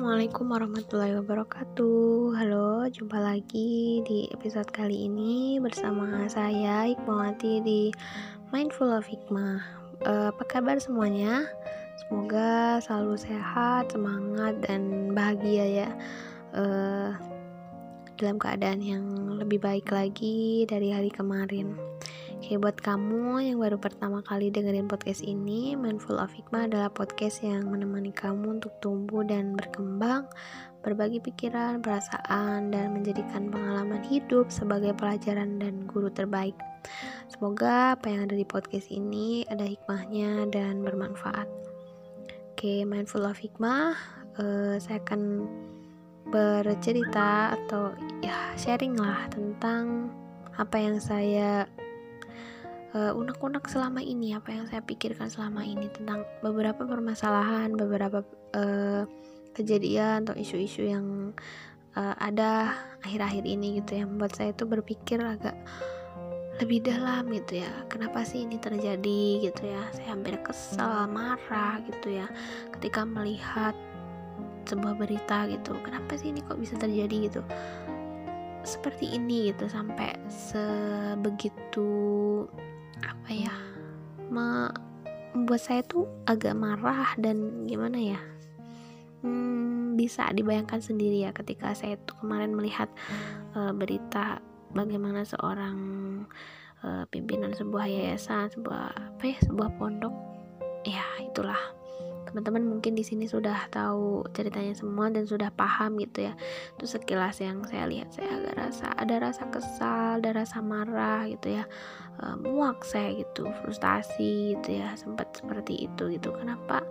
Assalamualaikum warahmatullahi wabarakatuh. Halo, jumpa lagi di episode kali ini bersama saya Iqmawati di Mindful of Hikmah. Apa kabar semuanya? Semoga selalu sehat, semangat, dan bahagia ya, dalam keadaan yang lebih baik lagi dari hari kemarin. Oke, buat kamu yang baru pertama kali dengerin podcast ini, Mindful of Hikmah adalah podcast yang menemani kamu untuk tumbuh dan berkembang, berbagi pikiran, perasaan, dan menjadikan pengalaman hidup sebagai pelajaran dan guru terbaik. Semoga apa yang ada di podcast ini ada hikmahnya dan bermanfaat. Oke, Mindful of Hikmah, saya akan bercerita atau ya sharing lah tentang apa yang saya unek-unek selama ini, apa yang saya pikirkan selama ini tentang beberapa permasalahan, beberapa kejadian atau isu-isu yang ada akhir-akhir ini gitu ya, membuat saya itu berpikir agak lebih dalam gitu ya, kenapa sih ini terjadi gitu ya. Saya hampir kesel, marah gitu ya ketika melihat sebuah berita gitu, kenapa sih ini kok bisa terjadi gitu, seperti ini gitu, sampai sebegitu apa ya, membuat saya tuh agak marah. Dan gimana ya, bisa dibayangkan sendiri ya ketika saya tuh kemarin melihat berita bagaimana seorang pimpinan sebuah yayasan, sebuah pondok ya, itulah. Teman-teman mungkin di sini sudah tahu ceritanya semua dan sudah paham gitu ya. Itu sekilas yang saya lihat, saya agak ada rasa kesal, ada rasa marah gitu ya, muak saya gitu, frustasi gitu ya, sempat seperti itu gitu. Kenapa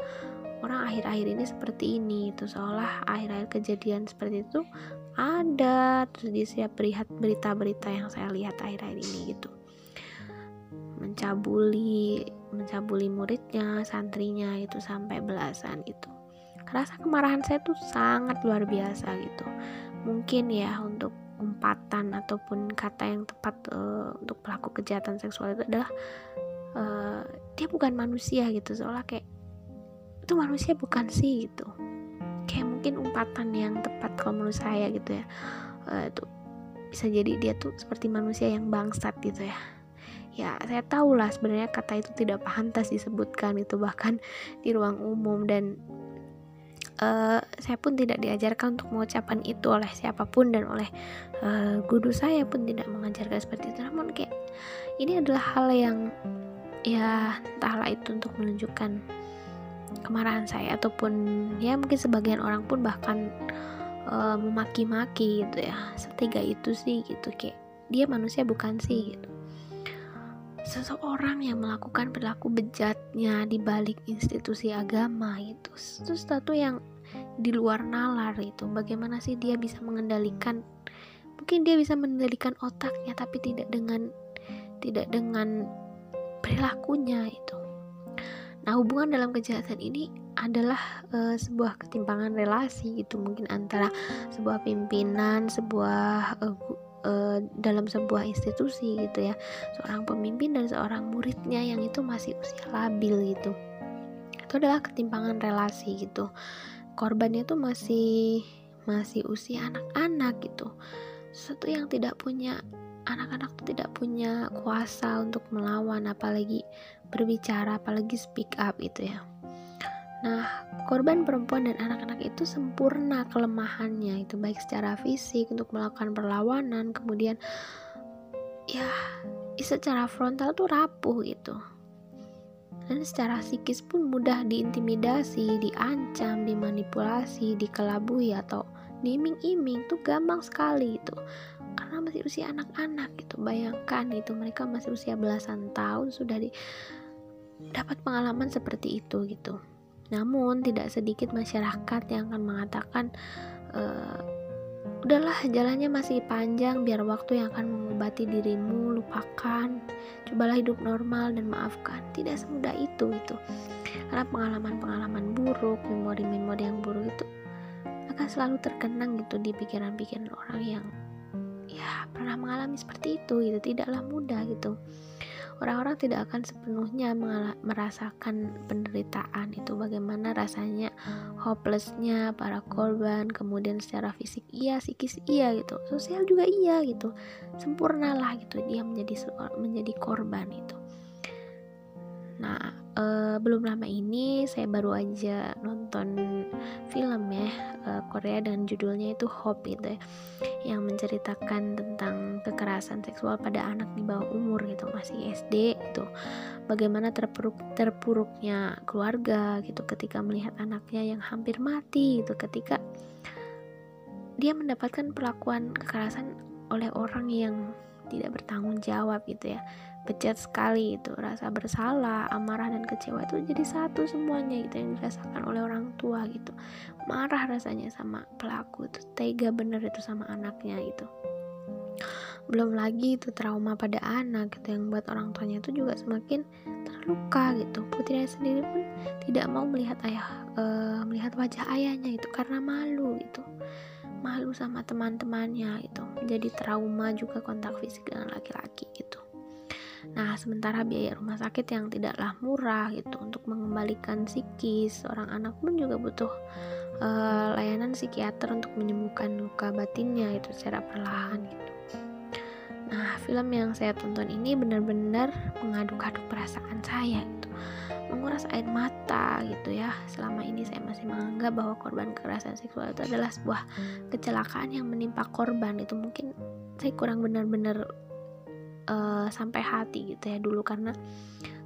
orang akhir-akhir ini seperti ini? Itu seolah akhir-akhir kejadian seperti itu ada terus di setiap berita-berita yang saya lihat akhir-akhir ini gitu. Mencabuli muridnya, santrinya itu sampai belasan gitu. Rasa kemarahan saya tuh sangat luar biasa gitu. Mungkin ya untuk umpatan ataupun kata yang tepat untuk pelaku kejahatan seksual itu adalah dia bukan manusia gitu, seolah kayak itu manusia bukan sih gitu. Kayak mungkin umpatan yang tepat kalau menurut saya gitu ya. Itu bisa jadi dia tuh seperti manusia yang bangsat gitu ya. Ya saya tahu lah sebenarnya kata itu tidak pantas disebutkan itu, bahkan di ruang umum, dan saya pun tidak diajarkan untuk mengucapkan itu oleh siapapun, dan oleh guru saya pun tidak mengajarkan seperti itu. Namun kayak ini adalah hal yang ya entahlah, itu untuk menunjukkan kemarahan saya, ataupun ya mungkin sebagian orang pun bahkan memaki-maki gitu ya, setiga itu sih gitu, kayak dia manusia bukan sih gitu. Seseorang yang melakukan perilaku bejatnya di balik institusi agama itu sesuatu yang di luar nalar itu. Bagaimana sih dia bisa mengendalikan? Mungkin dia bisa mengendalikan otaknya, tapi tidak dengan perilakunya itu. Nah, hubungan dalam kejahatan ini adalah sebuah ketimpangan relasi gitu, mungkin antara sebuah pimpinan, sebuah dalam sebuah institusi gitu ya, seorang pemimpin dan seorang muridnya yang itu masih usia labil gitu. Itu adalah ketimpangan relasi gitu. Korbannya itu masih usia anak-anak gitu. Sesuatu yang tidak punya, anak-anak itu tidak punya kuasa untuk melawan, apalagi berbicara, apalagi speak up gitu ya. Nah, korban perempuan dan anak-anak itu sempurna kelemahannya itu, baik secara fisik untuk melakukan perlawanan, kemudian ya secara frontal tuh rapuh gitu, dan secara psikis pun mudah diintimidasi, diancam, dimanipulasi, dikelabui atau diiming-iming. Tuh gampang sekali itu, karena masih usia anak-anak gitu. Bayangkan itu, mereka masih usia belasan tahun sudah dapat pengalaman seperti itu gitu. Namun tidak sedikit masyarakat yang akan mengatakan udahlah, jalannya masih panjang, biar waktu yang akan mengobati dirimu, lupakan, cobalah hidup normal dan maafkan. Tidak semudah itu gitu. Karena pengalaman-pengalaman buruk, memori-memori yang buruk itu akan selalu terkenang gitu di pikiran-pikiran orang yang ya pernah mengalami seperti itu gitu. Tidaklah mudah gitu. orang-orang tidak akan sepenuhnya merasakan penderitaan itu, bagaimana rasanya hopelessnya para korban, kemudian secara fisik iya, psikis iya gitu, sosial juga iya gitu, sempurnalah gitu dia menjadi korban itu. Nah, belum lama ini saya baru aja nonton film ya, Korea, dan judulnya itu Hope gitu ya, yang menceritakan tentang kekerasan seksual pada anak di bawah umur gitu, masih SD itu, bagaimana terpuruknya keluarga gitu ketika melihat anaknya yang hampir mati gitu, ketika dia mendapatkan perlakuan kekerasan oleh orang yang tidak bertanggung jawab gitu ya. Bejat sekali itu, rasa bersalah, amarah dan kecewa itu jadi satu semuanya gitu yang dirasakan oleh orang tua gitu. Marah rasanya sama pelaku itu, tega bener itu sama anaknya gitu. Belum lagi itu trauma pada anak gitu yang buat orang tuanya itu juga semakin terluka gitu. Putrinya sendiri pun tidak mau melihat wajah ayahnya itu karena malu gitu. Malu sama teman-temannya gitu. Jadi trauma juga kontak fisik dengan laki-laki gitu. Nah, sementara biaya rumah sakit yang tidaklah murah gitu untuk mengembalikan psikis, seorang anak pun juga butuh layanan psikiater untuk menyembuhkan luka batinnya itu secara perlahan gitu. Nah, film yang saya tonton ini benar-benar mengaduk-aduk perasaan saya gitu, menguras air mata gitu ya. Selama ini saya masih menganggap bahwa korban kekerasan seksual itu adalah sebuah kecelakaan yang menimpa korban itu. Mungkin saya kurang benar-benar sampai hati gitu ya dulu, karena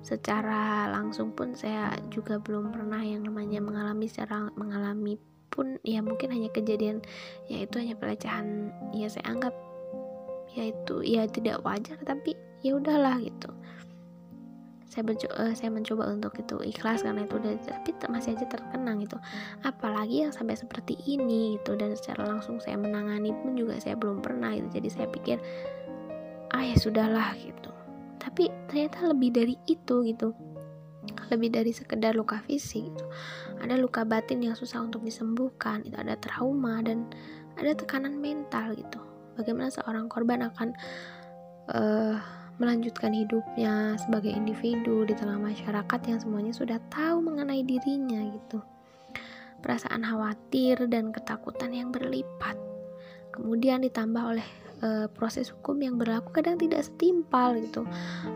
secara langsung pun saya juga belum pernah yang namanya mengalami pun ya, mungkin hanya kejadian yaitu hanya pelecehan ya, saya anggap yaitu ya tidak wajar, tapi ya udahlah gitu. Saya mencoba untuk itu ikhlas karena itu udah, tapi masih aja terkenang gitu. Apalagi yang sampai seperti ini gitu, dan secara langsung saya menangani pun juga saya belum pernah gitu. Jadi saya pikir ya sudahlah gitu, tapi ternyata lebih dari itu gitu, lebih dari sekedar luka fisik gitu. Ada luka batin yang susah untuk disembuhkan itu, ada trauma dan ada tekanan mental gitu. Bagaimana seorang korban akan melanjutkan hidupnya sebagai individu di tengah masyarakat yang semuanya sudah tahu mengenai dirinya gitu. Perasaan khawatir dan ketakutan yang berlipat, kemudian ditambah oleh proses hukum yang berlaku kadang tidak setimpal gitu.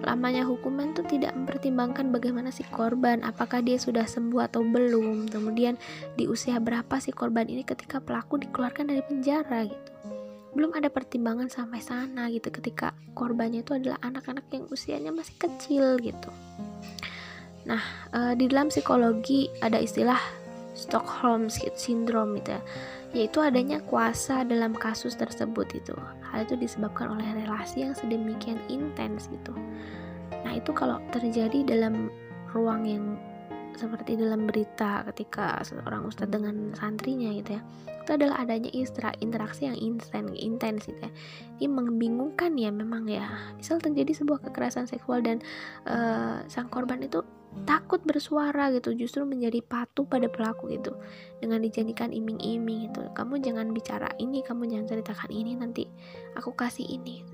Lamanya hukuman tuh tidak mempertimbangkan bagaimana si korban, apakah dia sudah sembuh atau belum, kemudian di usia berapa si korban ini ketika pelaku dikeluarkan dari penjara gitu. Belum ada pertimbangan sampai sana gitu, ketika korbannya itu adalah anak-anak yang usianya masih kecil gitu. Nah, di dalam psikologi ada istilah Stockholm Syndrome gitu ya, yaitu adanya kuasa dalam kasus tersebut itu. Hal itu disebabkan oleh relasi yang sedemikian intens gitu. Nah, itu kalau terjadi dalam ruang yang seperti dalam berita ketika seorang ustadz dengan santrinya gitu ya, itu adalah adanya interaksi yang intens gitu ya. Ini membingungkan ya memang ya. Misal terjadi sebuah kekerasan seksual dan sang korban itu takut bersuara gitu, justru menjadi patuh pada pelaku gitu, dengan dijanjikan iming-iming gitu, kamu jangan bicara ini, kamu jangan ceritakan ini, nanti aku kasih ini.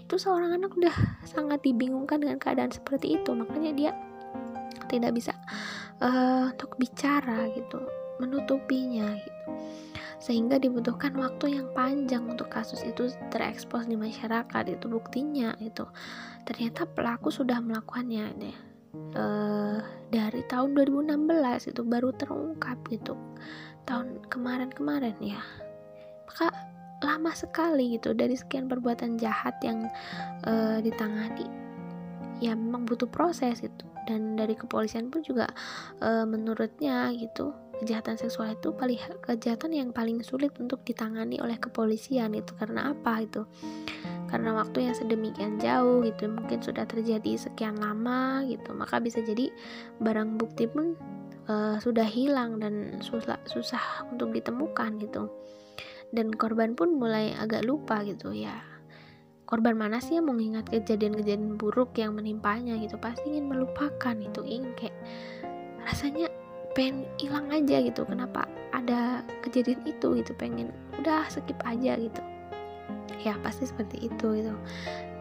Itu seorang anak udah sangat dibingungkan dengan keadaan seperti itu, makanya dia tidak bisa untuk bicara gitu, menutupinya gitu, sehingga dibutuhkan waktu yang panjang untuk kasus itu terekspos di masyarakat itu. Buktinya itu ternyata pelaku sudah melakukannya ya. Dari tahun 2016 itu baru terungkap gitu, tahun kemarin ya. Maka lama sekali gitu, dari sekian perbuatan jahat yang ditangani ya, memang butuh proses gitu. Dan dari kepolisian pun juga menurutnya gitu, kejahatan seksual itu kejahatan yang paling sulit untuk ditangani oleh kepolisian itu. Karena apa itu? Karena waktu yang sedemikian jauh gitu, mungkin sudah terjadi sekian lama gitu, maka bisa jadi barang bukti pun sudah hilang dan susah untuk ditemukan gitu. Dan korban pun mulai agak lupa gitu ya. Korban mana sih yang mengingat kejadian-kejadian buruk yang menimpanya gitu? Pasti ingin melupakan itu, ingin kayak rasanya pengen hilang aja gitu. Kenapa ada kejadian itu gitu? Pengen udah skip aja gitu. Ya pasti seperti itu gitu.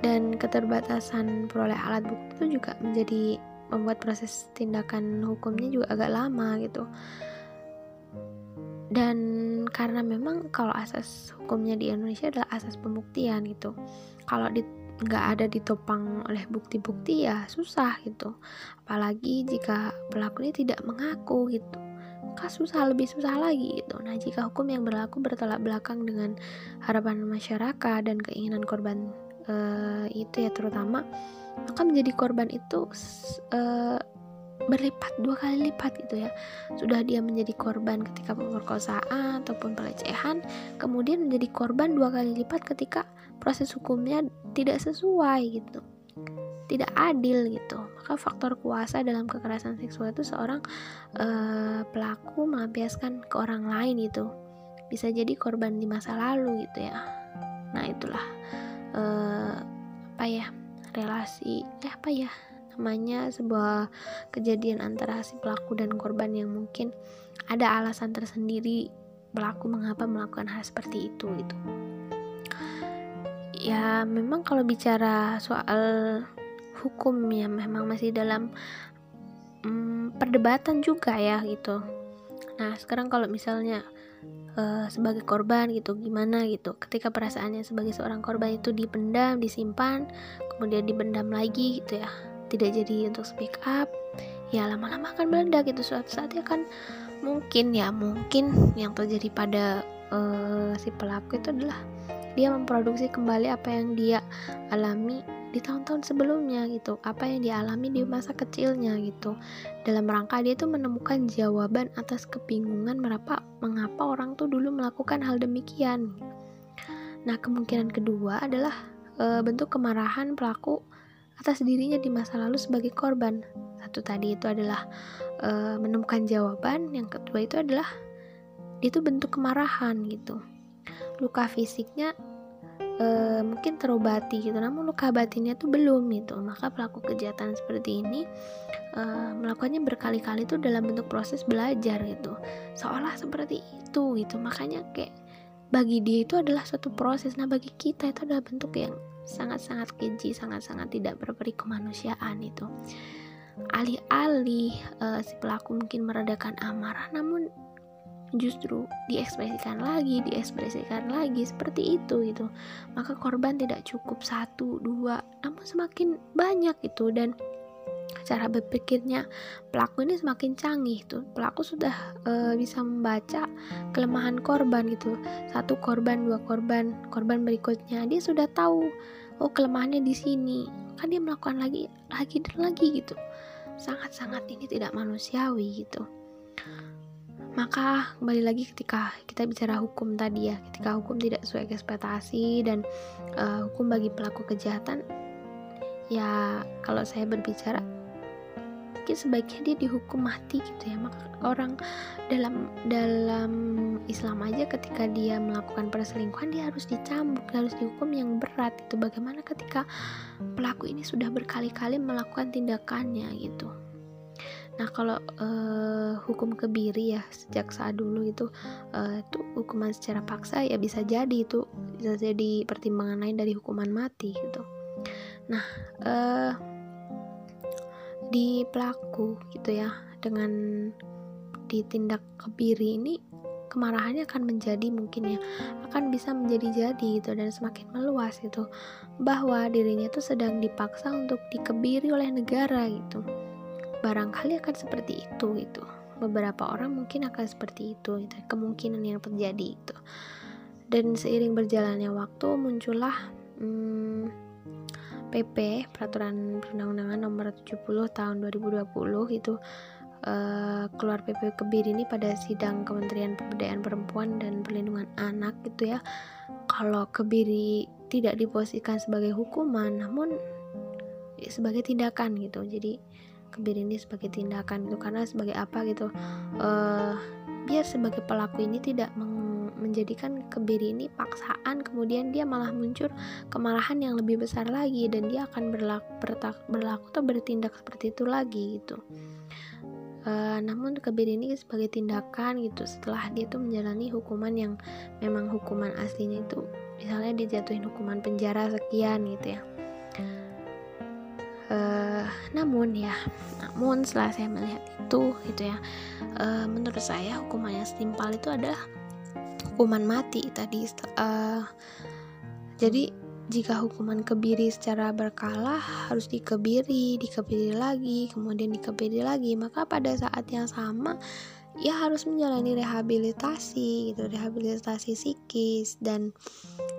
Dan keterbatasan peroleh alat bukti itu juga menjadi membuat proses tindakan hukumnya juga agak lama gitu. Dan karena memang kalau asas hukumnya di Indonesia adalah asas pembuktian gitu, kalau nggak ada ditopang oleh bukti-bukti ya susah gitu, apalagi jika pelakunya tidak mengaku gitu, maka lebih susah lagi gitu. Nah, jika hukum yang berlaku bertolak belakang dengan harapan masyarakat dan keinginan korban itu ya terutama, maka menjadi korban itu berlipat dua kali lipat gitu ya. Sudah dia menjadi korban ketika pemerkosaan ataupun pelecehan, kemudian menjadi korban dua kali lipat ketika proses hukumnya tidak sesuai gitu, tidak adil gitu. Maka faktor kuasa dalam kekerasan seksual itu seorang pelaku melampiaskan ke orang lain gitu, bisa jadi korban di masa lalu gitu ya. Nah, itulah namanya sebuah kejadian antara si pelaku dan korban yang mungkin ada alasan tersendiri pelaku mengapa melakukan hal seperti itu gitu. Ya memang kalau bicara soal hukum ya memang masih dalam perdebatan juga ya gitu. Nah, sekarang kalau misalnya sebagai korban gitu gimana gitu, ketika perasaannya sebagai seorang korban itu dipendam, disimpan, kemudian dipendam lagi gitu ya, tidak jadi untuk speak up, ya lama-lama akan meledak gitu. Suatu saat akan mungkin yang terjadi pada si pelaku itu adalah dia memproduksi kembali apa yang dia alami di tahun-tahun sebelumnya gitu, apa yang dia alami di masa kecilnya gitu, dalam rangka dia tuh menemukan jawaban atas kebingungan mengapa orang tuh dulu melakukan hal demikian. Nah, kemungkinan kedua adalah bentuk kemarahan pelaku atas dirinya di masa lalu sebagai korban. Satu tadi itu adalah menemukan jawaban, yang kedua itu adalah itu bentuk kemarahan gitu. Luka fisiknya mungkin terobati gitu, namun luka batinnya tuh belum gitu. Maka pelaku kejahatan seperti ini melakukannya berkali-kali tuh dalam bentuk proses belajar gitu, seolah seperti itu gitu. Makanya kayak bagi dia itu adalah suatu proses, nah bagi kita itu adalah bentuk yang sangat-sangat keji, sangat-sangat tidak berperi kemanusiaan itu. Alih-alih si pelaku mungkin meredakan amarah, namun justru diekspresikan lagi seperti itu gitu. Maka korban tidak cukup 1, 2, namun semakin banyak itu, dan cara berpikirnya pelaku ini semakin canggih tuh. Pelaku sudah bisa membaca kelemahan korban gitu. 1 korban, 2 korban, korban berikutnya dia sudah tahu, oh kelemahannya di sini, kan dia melakukan lagi dan lagi gitu. Sangat-sangat ini tidak manusiawi gitu. Maka kembali lagi ketika kita bicara hukum tadi ya, ketika hukum tidak sesuai ekspektasi dan hukum bagi pelaku kejahatan, ya kalau saya berbicara mungkin sebaiknya dia dihukum mati gitu ya. Maka orang dalam Islam aja ketika dia melakukan perselingkuhan dia harus dicambuk, harus dihukum yang berat itu. Bagaimana ketika pelaku ini sudah berkali-kali melakukan tindakannya gitu. Nah, kalau hukum kebiri ya sejak saat dulu itu hukuman secara paksa ya bisa jadi pertimbangan lain dari hukuman mati gitu. Nah, di pelaku gitu ya, dengan ditindak kebiri ini kemarahannya akan menjadi mungkin ya akan bisa menjadi gitu, dan semakin meluas gitu, bahwa dirinya itu sedang dipaksa untuk dikebiri oleh negara gitu. Barangkali akan seperti itu gitu. Beberapa orang mungkin akan seperti itu gitu. Kemungkinan yang terjadi itu. Dan seiring berjalannya waktu muncullah PP peraturan perundang-undangan nomor 70 tahun 2020 itu. Keluar PP kebiri ini pada sidang Kementerian Pemberdayaan Perempuan dan Perlindungan Anak gitu ya. Kalau kebiri tidak diposisikan sebagai hukuman namun sebagai tindakan gitu. Jadi kebiri ini sebagai tindakan gitu, karena sebagai apa gitu, biar sebagai pelaku ini tidak menjadikan kebiri ini paksaan, kemudian dia malah muncul kemarahan yang lebih besar lagi, dan dia akan berlaku atau bertindak seperti itu lagi gitu. Namun kebiri ini sebagai tindakan gitu, setelah dia tuh menjalani hukuman yang memang hukuman aslinya itu, misalnya dijatuhin hukuman penjara sekian gitu ya. Namun setelah saya melihat itu menurut saya hukuman yang setimpal itu adalah hukuman mati tadi. Jadi jika hukuman kebiri secara berkala harus dikebiri lagi, kemudian dikebiri lagi, maka pada saat yang sama ya harus menjalani rehabilitasi psikis. Dan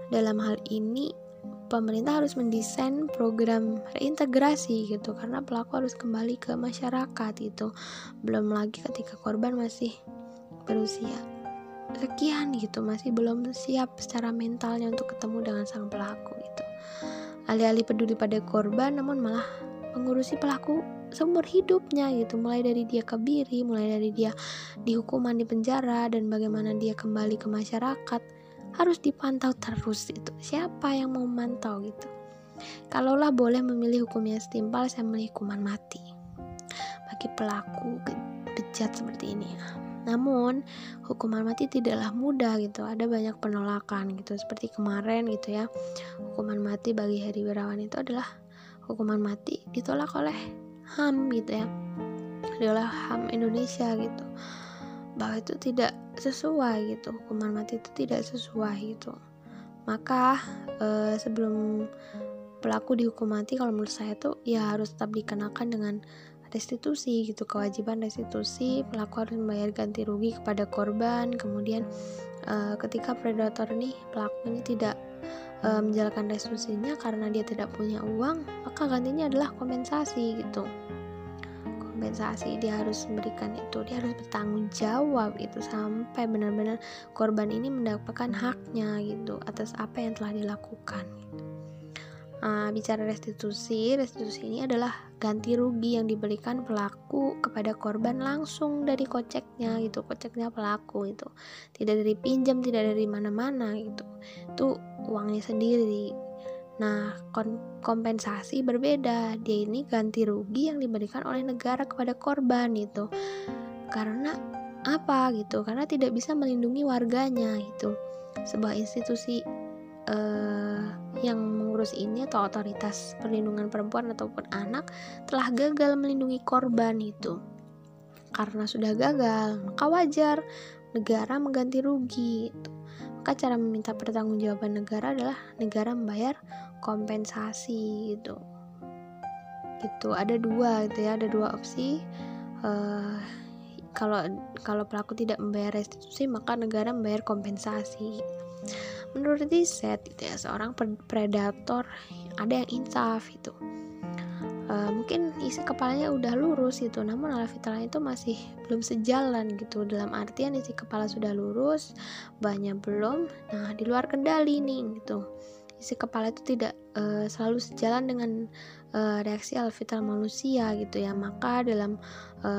dalam hal ini pemerintah harus mendesain program reintegrasi karena pelaku harus kembali ke masyarakat . Belum lagi ketika korban masih berusia sekian masih belum siap secara mentalnya untuk ketemu dengan sang pelaku . Alih-alih peduli pada korban, namun malah mengurusi pelaku seumur hidupnya mulai dari dia kebiri, mulai dari dia dihukuman di penjara, dan bagaimana dia kembali ke masyarakat harus dipantau terus . Siapa yang mau memantau . Kalaulah boleh memilih hukumnya setimpal, saya memilih hukuman mati bagi pelaku bejat seperti ini . Namun hukuman mati tidaklah mudah . Ada banyak penolakan seperti kemarin hukuman mati bagi Heri Wirawan itu adalah hukuman mati ditolak oleh HAM oleh HAM Indonesia bahwa itu tidak sesuai hukuman mati itu tidak sesuai maka sebelum pelaku dihukum mati, kalau menurut saya harus tetap dikenakan dengan restitusi kewajiban restitusi. Pelaku harus membayar ganti rugi kepada korban, kemudian ketika predator pelaku ini tidak menjalankan restitusinya karena dia tidak punya uang, maka gantinya adalah kompensasi. Dia harus memberikan itu, dia harus bertanggung jawab sampai benar-benar korban ini mendapatkan haknya atas apa yang telah dilakukan . Bicara restitusi ini adalah ganti rugi yang diberikan pelaku kepada korban langsung dari koceknya koceknya pelaku tidak dari pinjam, tidak dari mana-mana itu uangnya sendiri. Nah, kompensasi berbeda, dia ini ganti rugi yang diberikan oleh negara kepada korban karena apa karena tidak bisa melindungi warganya sebuah institusi yang mengurus ini atau otoritas perlindungan perempuan ataupun anak telah gagal melindungi korban . Karena sudah gagal, maka wajar negara mengganti rugi . Maka cara meminta pertanggungjawaban negara adalah negara membayar kompensasi . Ada dua ada dua opsi. Kalau pelaku tidak membayar restitusi, maka negara membayar kompensasi. Menurut riset seorang predator ada yang insaf mungkin isi kepalanya udah lurus namun ala fitrahnya itu masih belum sejalan dalam artian isi kepala sudah lurus, banyak belum, nah di luar kendali isi kepala itu tidak selalu sejalan dengan reaksi ala fitrah manusia maka dalam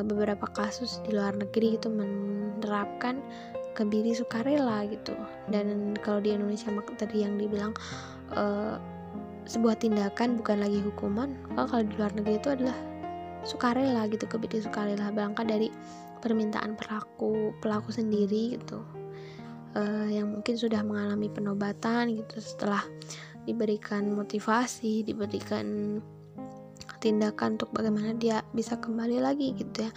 beberapa kasus di luar negeri menerapkan kebiri sukarela dan kalau di Indonesia tadi yang dibilang sebuah tindakan bukan lagi hukuman, kalau di luar negeri itu adalah sukarela kebiri sukarela berangkat dari permintaan pelaku sendiri yang mungkin sudah mengalami penobatan setelah diberikan motivasi, diberikan tindakan untuk bagaimana dia bisa kembali lagi dia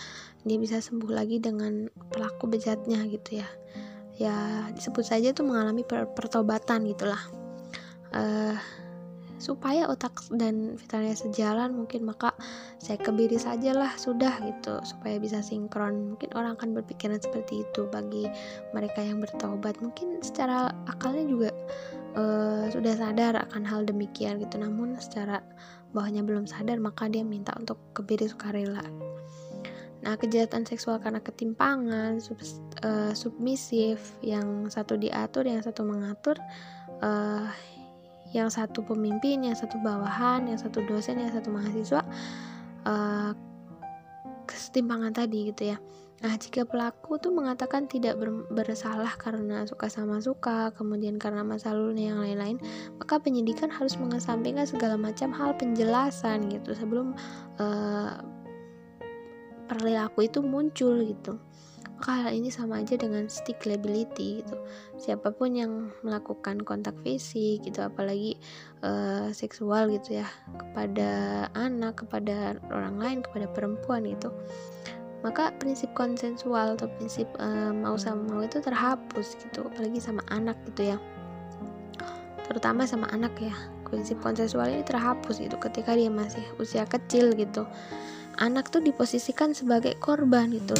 bisa sembuh lagi dengan pelaku bejatnya disebut saja itu mengalami pertobatan supaya otak dan fitrahnya sejalan mungkin, maka saya kebiri sajalah sudah supaya bisa sinkron. Mungkin orang akan berpikiran seperti itu bagi mereka yang bertobat, mungkin secara akalnya juga sudah sadar akan hal demikian namun secara bawahnya belum sadar, maka dia minta untuk kebiri sukarela. Nah, kejahatan seksual karena ketimpangan, submisif, yang satu diatur, yang satu mengatur, yang satu pemimpin, yang satu bawahan, yang satu dosen, yang satu mahasiswa, kesetimpangan tadi Nah, jika pelaku mengatakan tidak bersalah karena suka sama suka, kemudian karena masa lalunya yang lain-lain, maka penyidikan harus mengesampingkan segala macam hal penjelasan sebelum perilaku itu muncul maka hal ini sama aja dengan stick liability gitu. Siapapun yang melakukan kontak fisik gitu, apalagi seksual gitu ya, kepada anak, kepada orang lain, kepada perempuan gitu, maka prinsip konsensual atau prinsip mau sama mau itu terhapus gitu, apalagi sama anak gitu ya, terutama sama anak ya. Prinsip konsensual ini terhapus gitu ketika dia masih usia kecil gitu. Anak tuh diposisikan sebagai korban gitu,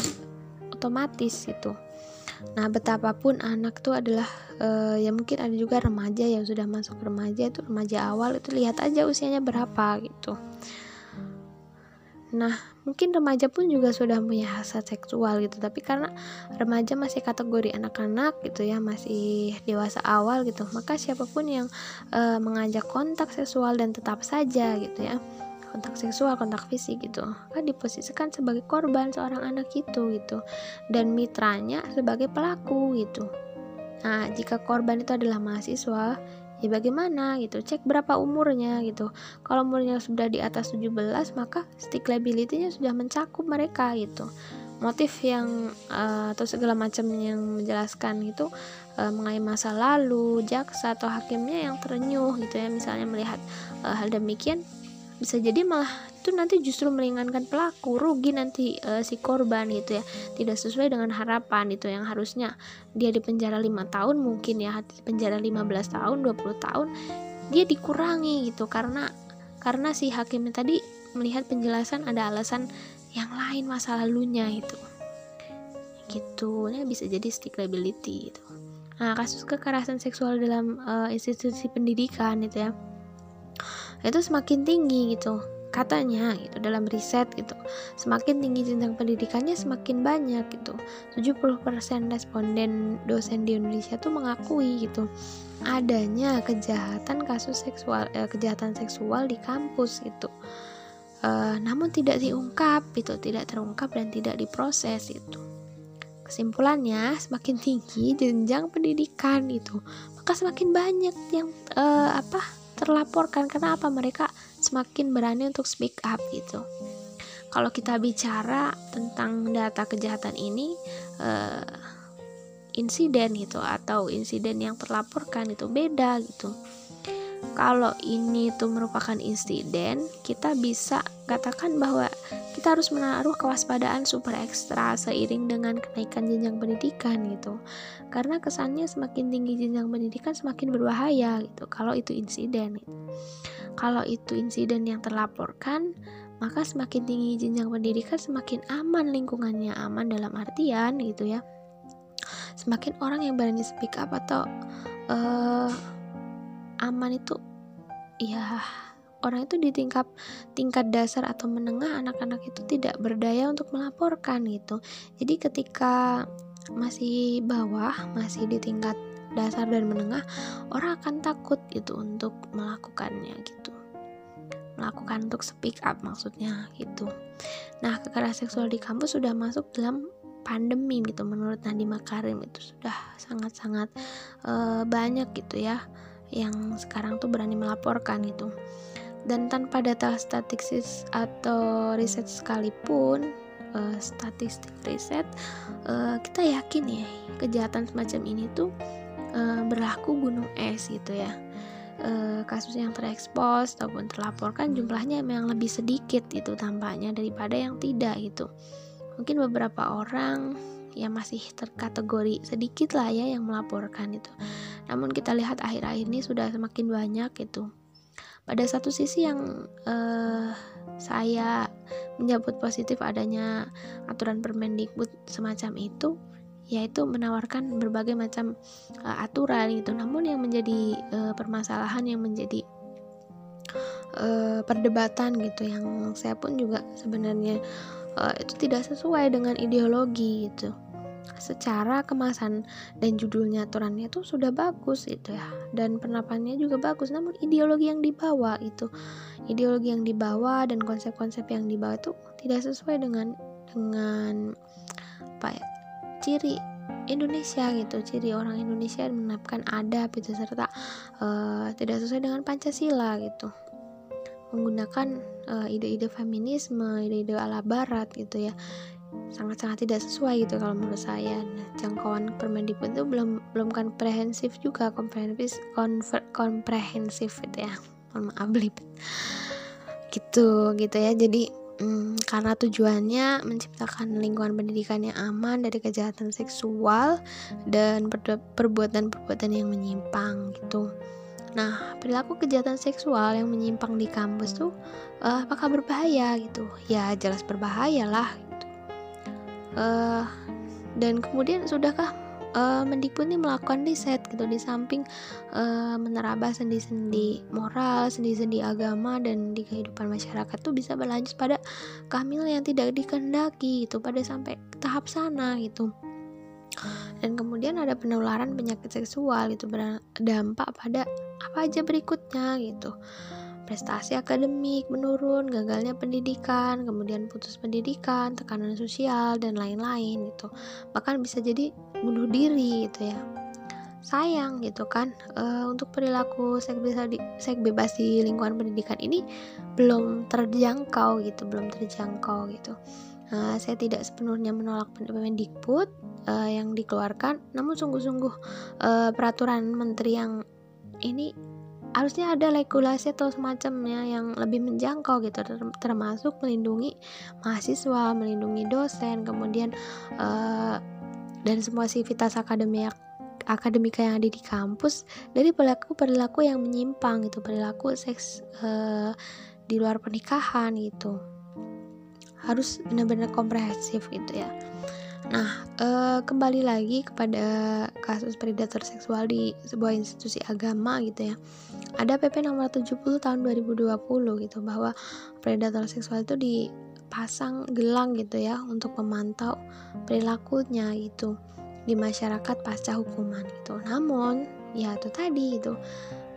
otomatis gitu. Nah, betapapun anak tuh adalah ya mungkin ada juga remaja yang sudah masuk remaja, itu remaja awal, itu lihat aja usianya berapa gitu. Nah, mungkin remaja pun juga sudah punya hasrat seksual gitu, tapi karena remaja masih kategori anak-anak gitu ya, masih dewasa awal gitu, maka siapapun yang mengajak kontak seksual dan tetap saja gitu ya, kontak seksual, kontak fisik gitu, maka diposisikan sebagai korban seorang anak itu gitu, dan mitranya sebagai pelaku gitu. Nah, jika korban itu adalah mahasiswa, ya bagaimana gitu, cek berapa umurnya gitu. Kalau umurnya sudah di atas 17, maka stick liability-nya sudah mencakup mereka gitu. Motif yang atau segala macam yang menjelaskan itu mengenai masa lalu, jaksa atau hakimnya yang terenyuh gitu ya, misalnya melihat hal demikian, bisa jadi malah itu nanti justru meringankan pelaku, rugi nanti si korban gitu ya, tidak sesuai dengan harapan itu, yang harusnya dia dipenjara 5 tahun mungkin ya, penjara 15 tahun, 20 tahun dia dikurangi gitu, karena si hakim tadi melihat penjelasan ada alasan yang lain masa lalunya itu gitu. Ini bisa jadi stick liability gitu. Nah, kasus kekerasan seksual dalam institusi pendidikan itu ya, itu semakin tinggi gitu katanya gitu, dalam riset gitu, semakin tinggi jenjang pendidikannya semakin banyak gitu. 70% responden dosen di Indonesia tuh mengakui gitu adanya kejahatan seksual di kampus itu, namun tidak diungkap itu, tidak terungkap dan tidak diproses itu. Kesimpulannya, semakin tinggi jenjang pendidikan itu, maka semakin banyak yang terlaporkan. Karena apa? Mereka semakin berani untuk speak up gitu. Kalau kita bicara tentang data kejahatan ini, insiden gitu atau insiden yang terlaporkan itu beda gitu. Kalau ini itu merupakan insiden, kita bisa katakan bahwa kita harus menaruh kewaspadaan super ekstra seiring dengan kenaikan jenjang pendidikan gitu. Karena kesannya semakin tinggi jenjang pendidikan semakin berbahaya gitu. Kalau itu insiden gitu. Kalau itu insiden yang terlaporkan, maka semakin tinggi jenjang pendidikan semakin aman lingkungannya. Aman dalam artian gitu ya, semakin orang yang berani speak up atau aman itu ya, orang itu di tingkat dasar atau menengah, anak-anak itu tidak berdaya untuk melaporkan gitu. Jadi ketika masih bawah, masih di tingkat dasar dan menengah, orang akan takut gitu untuk melakukannya gitu, melakukan untuk speak up maksudnya gitu. Nah, kekerasan seksual di kampus sudah masuk dalam pandemi gitu, menurut Nadiem Makarim itu sudah sangat-sangat banyak gitu ya, yang sekarang tuh berani melaporkan gitu. Dan tanpa data statistik atau riset sekalipun, statistik riset, kita yakin ya kejahatan semacam ini tuh berlaku gunung es gitu ya. Kasus yang terekspos ataupun terlaporkan jumlahnya memang lebih sedikit itu tampaknya daripada yang tidak gitu. Mungkin beberapa orang ya masih terkategori sedikit lah ya yang melaporkan itu. Namun kita lihat akhir-akhir ini sudah semakin banyak gitu. Pada satu sisi yang saya menyambut positif adanya aturan Permendikbud semacam itu, yaitu menawarkan berbagai macam aturan gitu. Namun yang menjadi permasalahan, yang menjadi perdebatan gitu, yang saya pun juga sebenarnya itu tidak sesuai dengan ideologi gitu. Secara kemasan dan judulnya, aturannya tuh sudah bagus itu ya, dan penerapannya juga bagus, namun ideologi yang dibawa dan konsep-konsep yang dibawa itu tidak sesuai dengan ciri Indonesia gitu, ciri orang Indonesia yang menerapkan adab itu, serta tidak sesuai dengan Pancasila gitu, menggunakan ide-ide feminisme, ide-ide ala barat gitu ya, sangat-sangat tidak sesuai gitu kalau menurut saya. Nah, jangkauan Permendikbud itu belum komprehensif juga, komprehensif gitu ya. Mohon maaf belibet. Gitu ya. Jadi karena tujuannya menciptakan lingkungan pendidikan yang aman dari kejahatan seksual dan perbuatan-perbuatan yang menyimpang gitu. Nah, perilaku kejahatan seksual yang menyimpang di kampus tuh apakah berbahaya gitu? Ya, jelas berbahaya lah gitu. Dan kemudian sudahkah Mendikbud ini melakukan riset gitu di samping menerabas sendi-sendi moral, sendi-sendi agama dan di kehidupan masyarakat tuh bisa berlanjut pada kehamilan yang tidak dikehendaki gitu, pada sampai tahap sana gitu. Dan kemudian ada penularan penyakit seksual itu berdampak pada apa aja berikutnya gitu. Prestasi akademik menurun, gagalnya pendidikan, kemudian putus pendidikan, tekanan sosial dan lain-lain gitu. Bahkan bisa jadi bunuh diri gitu ya. Sayang gitu kan, untuk perilaku seks bebas di lingkungan pendidikan ini belum terjangkau gitu. Saya tidak sepenuhnya menolak Permendikbud yang dikeluarkan, namun sungguh-sungguh peraturan menteri yang ini harusnya ada regulasi atau semacamnya yang lebih menjangkau gitu, termasuk melindungi mahasiswa, melindungi dosen, kemudian dan semua aktivitas akademika yang ada di kampus dari perilaku yang menyimpang gitu, perilaku seks di luar pernikahan gitu. Harus benar-benar komprehensif gitu ya. Nah, kembali lagi kepada kasus predator seksual di sebuah institusi agama gitu ya. Ada PP nomor 70 tahun 2020 gitu, bahwa predator seksual itu dipasang gelang gitu ya untuk memantau perilakunya gitu di masyarakat pasca hukuman gitu. Namun, ya itu tadi gitu.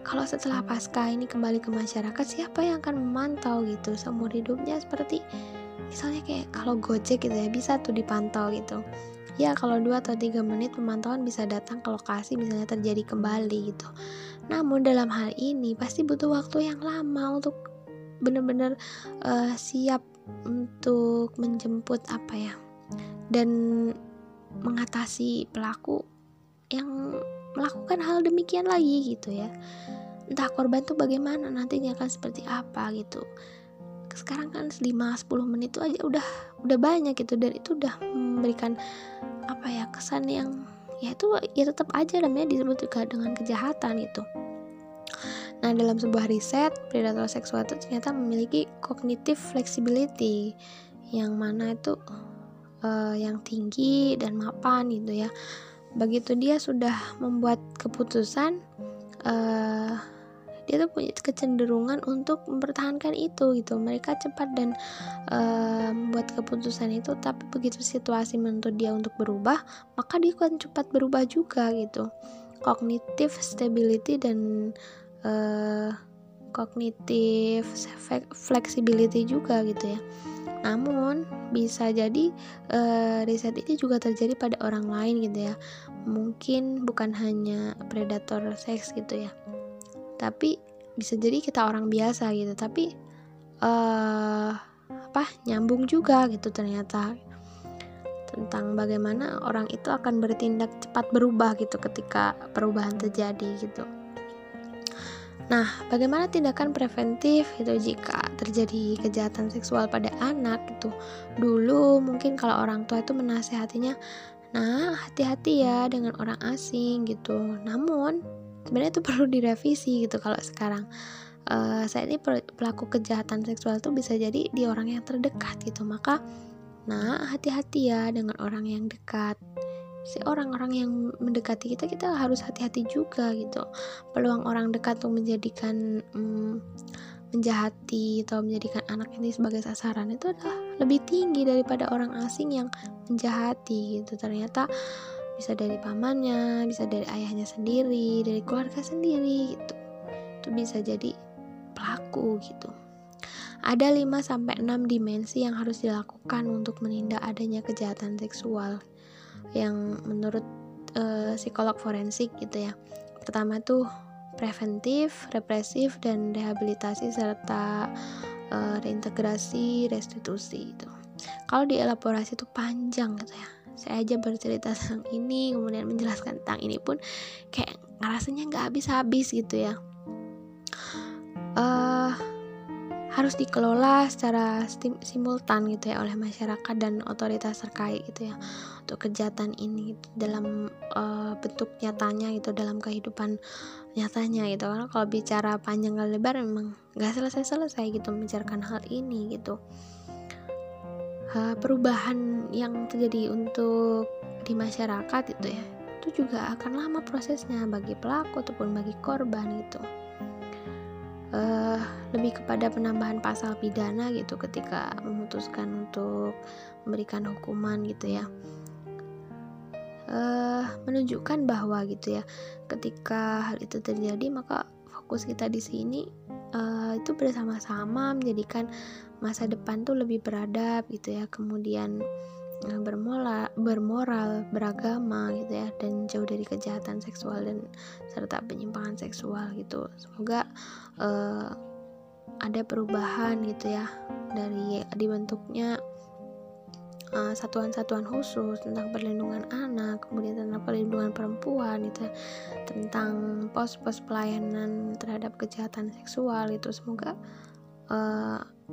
Kalau setelah pasca ini kembali ke masyarakat, siapa yang akan memantau gitu seumur hidupnya? Seperti misalnya kayak kalau Gojek gitu ya, bisa tuh dipantau gitu. Ya kalau 2 atau 3 menit pemantauan bisa datang ke lokasi misalnya terjadi kembali gitu. Namun dalam hal ini pasti butuh waktu yang lama untuk benar-benar siap untuk menjemput apa ya, dan mengatasi pelaku yang melakukan hal demikian lagi gitu ya. Entah korban tuh bagaimana nantinya akan seperti apa gitu. Sekarang kan 5-10 menit itu aja udah banyak gitu, dan itu udah memberikan apa ya, kesan yang ya itu ya tetap aja namanya disebut juga dengan kejahatan gitu. Nah, dalam sebuah riset, predator seksual itu ternyata memiliki cognitive flexibility yang mana itu yang tinggi dan mapan gitu ya. Begitu dia sudah membuat keputusan, dia tuh punya kecenderungan untuk mempertahankan itu gitu. Mereka cepat dan membuat keputusan itu, tapi begitu situasi menuntut dia untuk berubah, maka dia akan cepat berubah juga gitu. Cognitive stability dan cognitive flexibility juga gitu ya. Namun bisa jadi riset ini juga terjadi pada orang lain gitu ya. Mungkin bukan hanya predator seks gitu ya, tapi bisa jadi kita orang biasa gitu. Tapi nyambung juga gitu ternyata, tentang bagaimana orang itu akan bertindak cepat berubah gitu ketika perubahan terjadi gitu. Nah, bagaimana tindakan preventif gitu jika terjadi kejahatan seksual pada anak gitu? Dulu mungkin kalau orang tua itu menasehatinya, nah hati-hati ya dengan orang asing gitu. Namun sebenarnya itu perlu direvisi gitu. Kalau sekarang saat ini pelaku kejahatan seksual itu bisa jadi di orang yang terdekat gitu. Maka, nah hati-hati ya dengan orang yang dekat. Si orang-orang yang mendekati kita harus hati-hati juga gitu. Peluang orang dekat untuk menjahati atau menjadikan anak ini sebagai sasaran itu adalah lebih tinggi daripada orang asing yang menjahati gitu. Ternyata bisa dari pamannya, bisa dari ayahnya sendiri, dari keluarga sendiri gitu. Itu bisa jadi pelaku gitu. Ada 5-6 dimensi yang harus dilakukan untuk menindak adanya kejahatan seksual yang menurut psikolog forensik gitu ya. Pertama tuh preventif, represif, dan rehabilitasi serta reintegrasi, restitusi gitu. Kalau di elaborasi itu panjang gitu ya. Saya aja bercerita tentang ini, kemudian menjelaskan tentang ini pun kayak rasanya nggak habis-habis gitu ya. Harus dikelola secara simultan gitu ya oleh masyarakat dan otoritas terkait gitu ya untuk kejahatan ini gitu, dalam bentuk nyatanya gitu, dalam kehidupan nyatanya gitu. Karena kalau bicara panjang kali lebar memang nggak selesai-selesai gitu membicarakan hal ini gitu. Perubahan yang terjadi untuk di masyarakat itu ya, itu juga akan lama prosesnya bagi pelaku ataupun bagi korban gitu. Lebih kepada penambahan pasal pidana gitu ketika memutuskan untuk memberikan hukuman gitu ya, menunjukkan bahwa gitu ya, ketika hal itu terjadi maka fokus kita di sini itu bersama-sama menjadikan masa depan tuh lebih beradab gitu ya, kemudian bermoral, beragama gitu ya, dan jauh dari kejahatan seksual dan serta penyimpangan seksual gitu. Semoga ada perubahan gitu ya dari dibentuknya satuan-satuan khusus tentang perlindungan anak, kemudian tentang perlindungan perempuan gitu ya, tentang pos-pos pelayanan terhadap kejahatan seksual itu. Semoga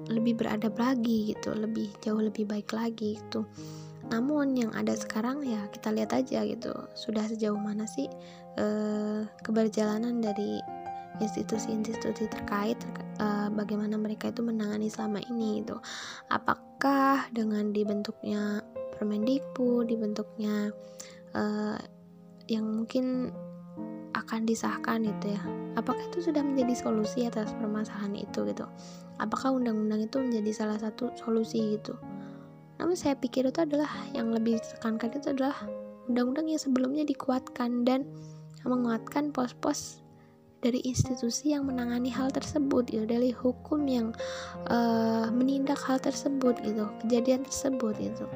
lebih beradab lagi gitu, lebih jauh lebih baik lagi gitu. Namun yang ada sekarang ya kita lihat aja gitu, sudah sejauh mana sih keberjalanan dari institusi-institusi terkait, bagaimana mereka itu menangani selama ini gitu. Apakah dengan dibentuknya Permendikbud, dibentuknya yang mungkin akan disahkan gitu ya, apakah itu sudah menjadi solusi atas permasalahan itu gitu? Apakah undang-undang itu menjadi salah satu solusi gitu? Namun saya pikir itu adalah yang lebih ditekankan itu adalah undang-undang yang sebelumnya dikuatkan dan menguatkan pos-pos dari institusi yang menangani hal tersebut gitu, dari hukum yang menindak hal tersebut gitu, kejadian tersebut gitu,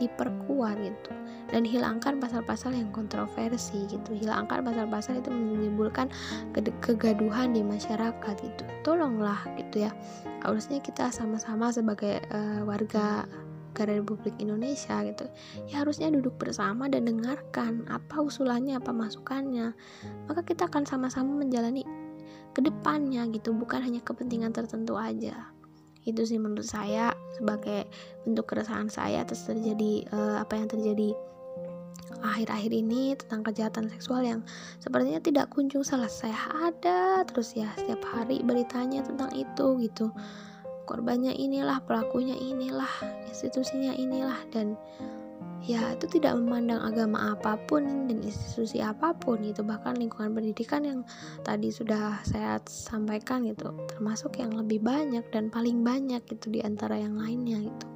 diperkuat gitu, dan hilangkan pasal-pasal yang kontroversi gitu, hilangkan pasal-pasal itu menimbulkan kegaduhan di masyarakat gitu. Tolonglah gitu ya, harusnya kita sama-sama sebagai warga negara Republik Indonesia gitu ya, harusnya duduk bersama dan dengarkan apa usulannya, apa masukannya, maka kita akan sama-sama menjalani kedepannya gitu, bukan hanya kepentingan tertentu aja. Itu sih menurut saya sebagai bentuk keresahan saya atas terjadi apa yang terjadi akhir-akhir ini tentang kejahatan seksual yang sepertinya tidak kunjung selesai. Ada terus ya setiap hari beritanya tentang itu gitu, korbannya inilah, pelakunya inilah, institusinya inilah, dan ya itu tidak memandang agama apapun dan institusi apapun gitu, bahkan lingkungan pendidikan yang tadi sudah saya sampaikan gitu termasuk yang lebih banyak dan paling banyak gitu di antara yang lainnya gitu.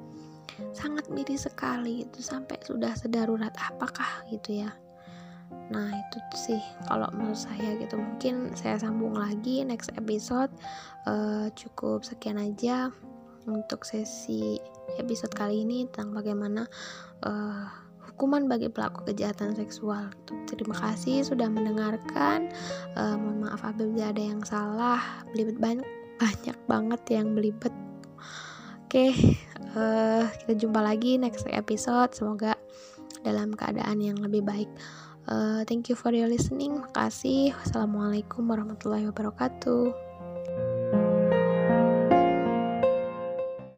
Sangat miris sekali itu, sampai sudah sedarurat apakah gitu ya. Nah itu sih kalau menurut saya gitu. Mungkin saya sambung lagi next episode. Cukup sekian aja untuk sesi episode kali ini tentang bagaimana hukuman bagi pelaku kejahatan seksual. Terima kasih sudah mendengarkan. Mohon maaf apabila ada yang salah. Belibet banyak banget yang belibet. Oke, kita jumpa lagi next episode. Semoga dalam keadaan yang lebih baik. Thank you for your listening. Makasih. Wassalamualaikum warahmatullahi wabarakatuh.